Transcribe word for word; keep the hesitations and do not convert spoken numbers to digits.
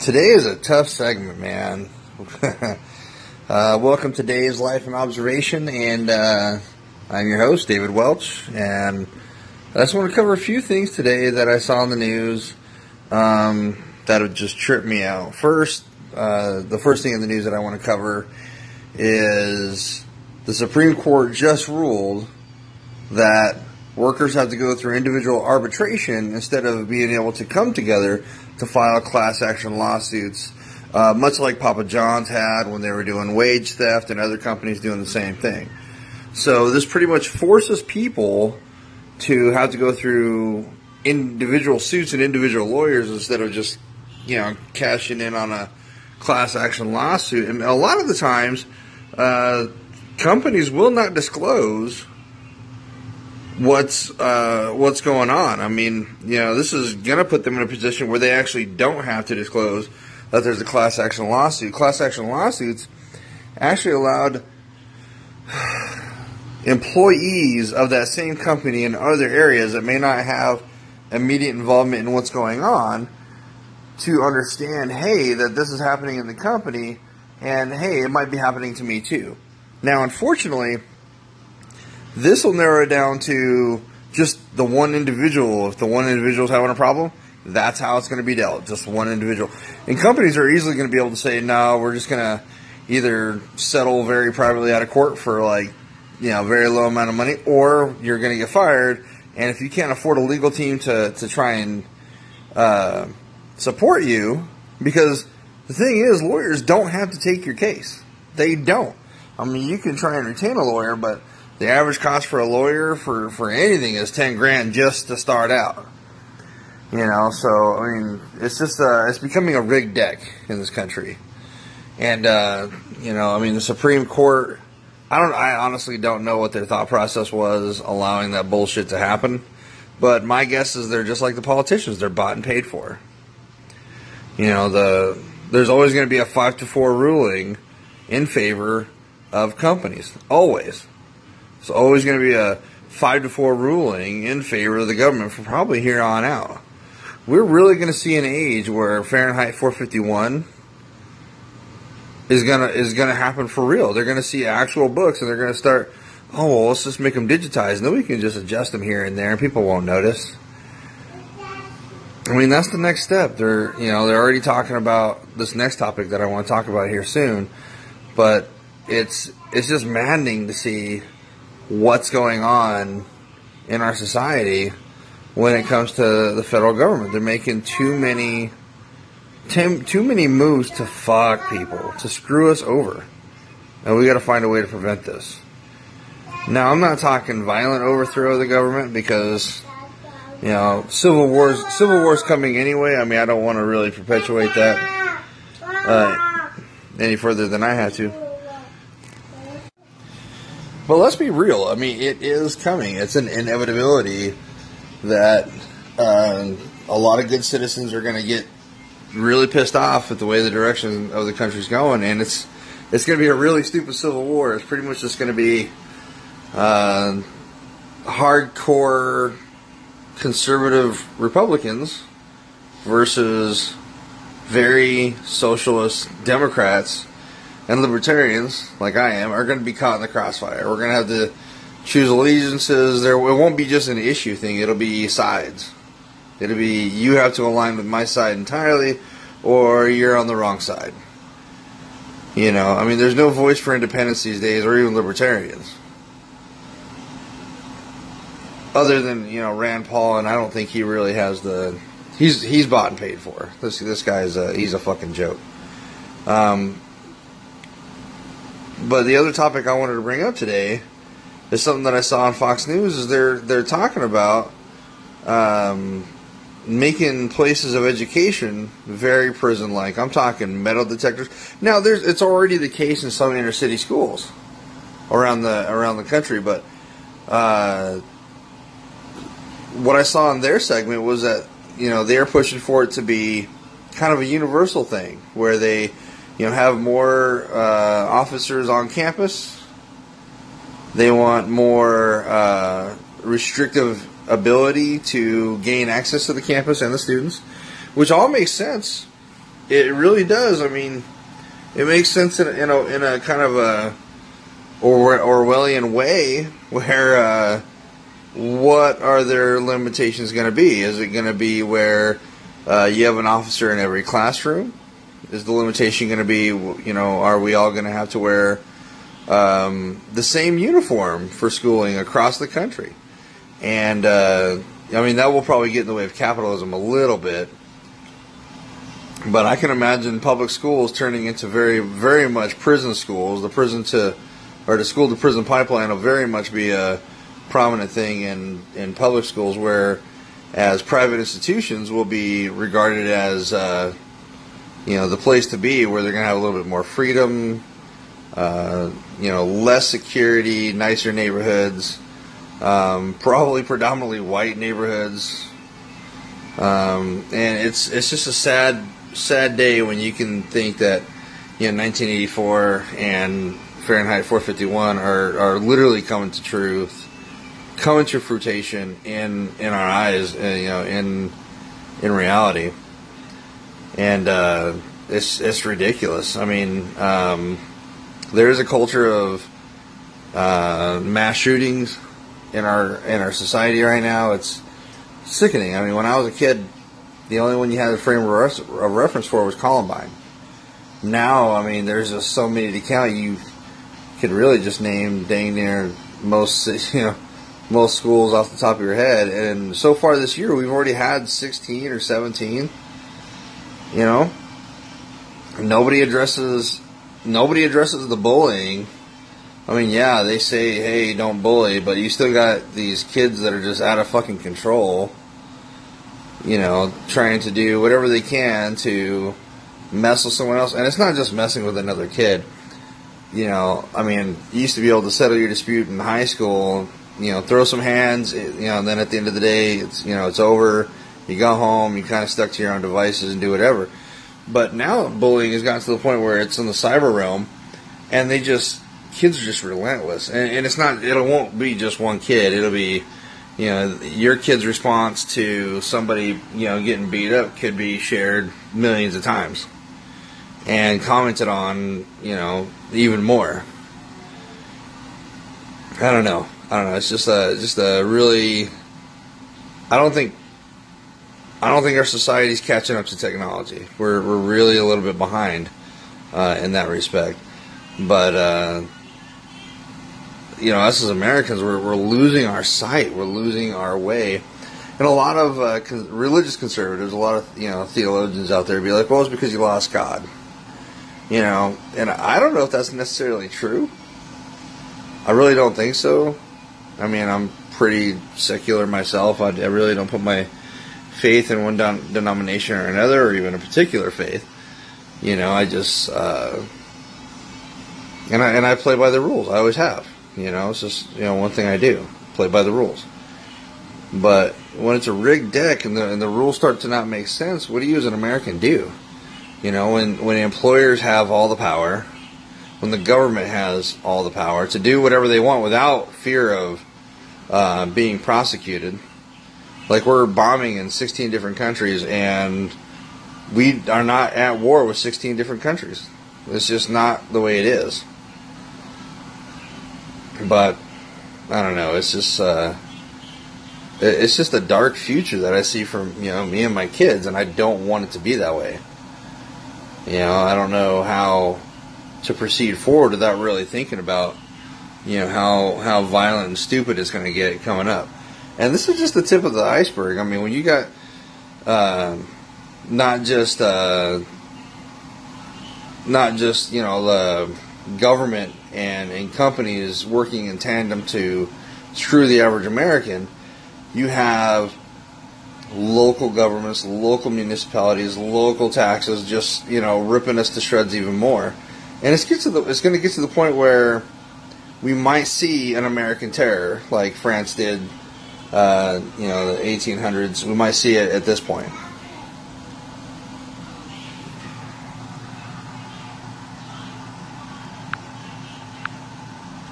Today is a tough segment, man. uh, welcome to Dave's Life and Observation, and uh, I'm your host, David Welch, and I just want to cover a few things today that I saw on the news um, that have just tripped me out. First, uh, the first thing in the news that I want to cover is the Supreme Court just ruled that workers have to go through individual arbitration instead of being able to come together to file class action lawsuits, uh, much like Papa John's had when they were doing wage theft and other companies doing the same thing. So this pretty much forces people to have to go through individual suits and individual lawyers instead of just, you know, cashing in on a class action lawsuit. And a lot of the times, uh, companies will not disclose what's uh, what's going on. I mean, you know, this is going to put them in a position where they actually don't have to disclose that there's a class action lawsuit. Class action lawsuits actually allowed employees of that same company in other areas that may not have immediate involvement in what's going on to understand, hey, that this is happening in the company, and hey, it might be happening to me too. Now, unfortunately, this will narrow it down to just the one individual. If the one individual is having a problem, that's how it's going to be dealt, just one individual. And companies are easily going to be able to say, no, we're just going to either settle very privately out of court for, like, you know, very low amount of money, or you're going to get fired. And if you can't afford a legal team to, to try and uh, support you, because the thing is, lawyers don't have to take your case. They don't. I mean, you can try and retain a lawyer, but the average cost for a lawyer for, for anything is ten grand just to start out. You know, so I mean, it's just uh, it's becoming a rigged deck in this country. And uh, you know, I mean, the Supreme Court, I don't, I honestly don't know what their thought process was allowing that bullshit to happen. But my guess is they're just like the politicians; they're bought and paid for. You know, the there's always going to be a five to four ruling in favor of companies, always. It's always going to be a five to four ruling in favor of the government from probably here on out. We're really going to see an age where Fahrenheit four fifty-one is going to is going to happen for real. They're going to see actual books, and they're going to start, oh, well, let's just make them digitized, and then we can just adjust them here and there, and people won't notice. I mean, that's the next step. They're, you know, they're already talking about this next topic that I want to talk about here soon, but it's it's just maddening to see what's going on in our society when it comes to the federal government. They're making too many too many moves to fuck people, to screw us over. And we got to find a way to prevent this. Now, I'm not talking violent overthrow of the government, because, you know, civil wars civil wars coming anyway. I mean, I don't want to really perpetuate that uh, any further than I have to. But let's be real. I mean, it is coming. It's an inevitability that um, a lot of good citizens are going to get really pissed off at the way the direction of the country's going, and it's it's going to be a really stupid civil war. It's pretty much just going to be uh, hardcore conservative Republicans versus very socialist Democrats. And libertarians, like I am, are going to be caught in the crossfire. We're going to have to choose allegiances. There, it won't be just an issue thing. It'll be sides. It'll be, you have to align with my side entirely, or you're on the wrong side. You know, I mean, there's no voice for independence these days, or even libertarians. Other than, you know, Rand Paul, and I don't think he really has the, he's he's bought and paid for. This this guy's a, he's a fucking joke. Um. But the other topic I wanted to bring up today is something that I saw on Fox News. Is they're they're talking about um, making places of education very prison-like. I'm talking metal detectors. Now, there's it's already the case in some inner-city schools around the around the country. But uh, what I saw in their segment was that, you know, they're pushing for it to be kind of a universal thing where they, you know, have more uh, officers on campus. They want more uh, restrictive ability to gain access to the campus and the students, which all makes sense It really does. I mean, it makes sense in a, in a, in a kind of a or, Orwellian way where uh, what are their limitations going to be? Is it going to be where uh, you have an officer in every classroom? Is the limitation going to be, you know, are we all going to have to wear um, the same uniform for schooling across the country? And, uh, I mean, that will probably get in the way of capitalism a little bit. But I can imagine public schools turning into very, very much prison schools. The prison to, or the school to prison pipeline will very much be a prominent thing in, in public schools, where as private institutions will be regarded as, uh, you know, the place to be, where they're going to have a little bit more freedom, uh, you know, less security, nicer neighborhoods, um, probably predominantly white neighborhoods. Um, and it's it's just a sad, sad day when you can think that, you know, nineteen eighty-four and Fahrenheit four fifty-one are, are literally coming to truth, coming to fruition in, in our eyes, uh, you know, in in reality. And uh, it's it's ridiculous. I mean, um, there is a culture of uh, mass shootings in our in our society right now. It's sickening. I mean, when I was a kid, the only one you had a frame of reference for was Columbine. Now, I mean, there's just so many to count. You could really just name dang near most, you know, most schools off the top of your head. And so far this year, we've already had sixteen or seventeen. You know, nobody addresses nobody addresses the bullying. I mean, yeah, they say, hey, don't bully, but you still got these kids that are just out of fucking control, you know, trying to do whatever they can to mess with someone else. And it's not just messing with another kid. You know, I mean, you used to be able to settle your dispute in high school, you know, throw some hands, you know, and then at the end of the day, it's, you know, it's over. You go home, you kind of stuck to your own devices and do whatever. But now bullying has gotten to the point where it's in the cyber realm, and they just... kids are just relentless, and, and it's not. It won't be just one kid. It'll be, you know, your kid's response to somebody, you know, getting beat up could be shared millions of times, and commented on, you know, even more. I don't know. I don't know. It's just a, just a really. I don't think. I don't think our society's catching up to technology. We're we're really a little bit behind, uh, in that respect. But, uh, you know, us as Americans, we're, we're losing our sight. We're losing our way. And a lot of uh, con- religious conservatives, a lot of, you know, theologians out there be like, well, it's because you lost God. You know, and I don't know if that's necessarily true. I really don't think so. I mean, I'm pretty secular myself. I, I really don't put my faith in one don- denomination or another, or even a particular faith. You know, I just... Uh, And I, and I play by the rules. I always have. You know, it's just, you know, one thing I do. Play by the rules. But when it's a rigged deck and the, and the rules start to not make sense, what do you as an American do? You know, when, when employers have all the power, when the government has all the power to do whatever they want without fear of uh, being prosecuted. Like, we're bombing in sixteen different countries, and we are not at war with sixteen different countries. It's just not the way it is. But I don't know. It's just uh, it's just a dark future that I see from, you know, me and my kids, and I don't want it to be that way. You know, I don't know how to proceed forward without really thinking about, you know, how how violent and stupid it's going to get coming up. And this is just the tip of the iceberg. I mean, when you got uh, not just uh, not just, you know, the government and, and companies working in tandem to screw the average American, you have local governments, local municipalities, local taxes just, you know, ripping us to shreds even more. And it's get to the, it's going to get to the point where we might see an American terror like France did, uh, you know, the eighteen hundreds. We might see it at this point.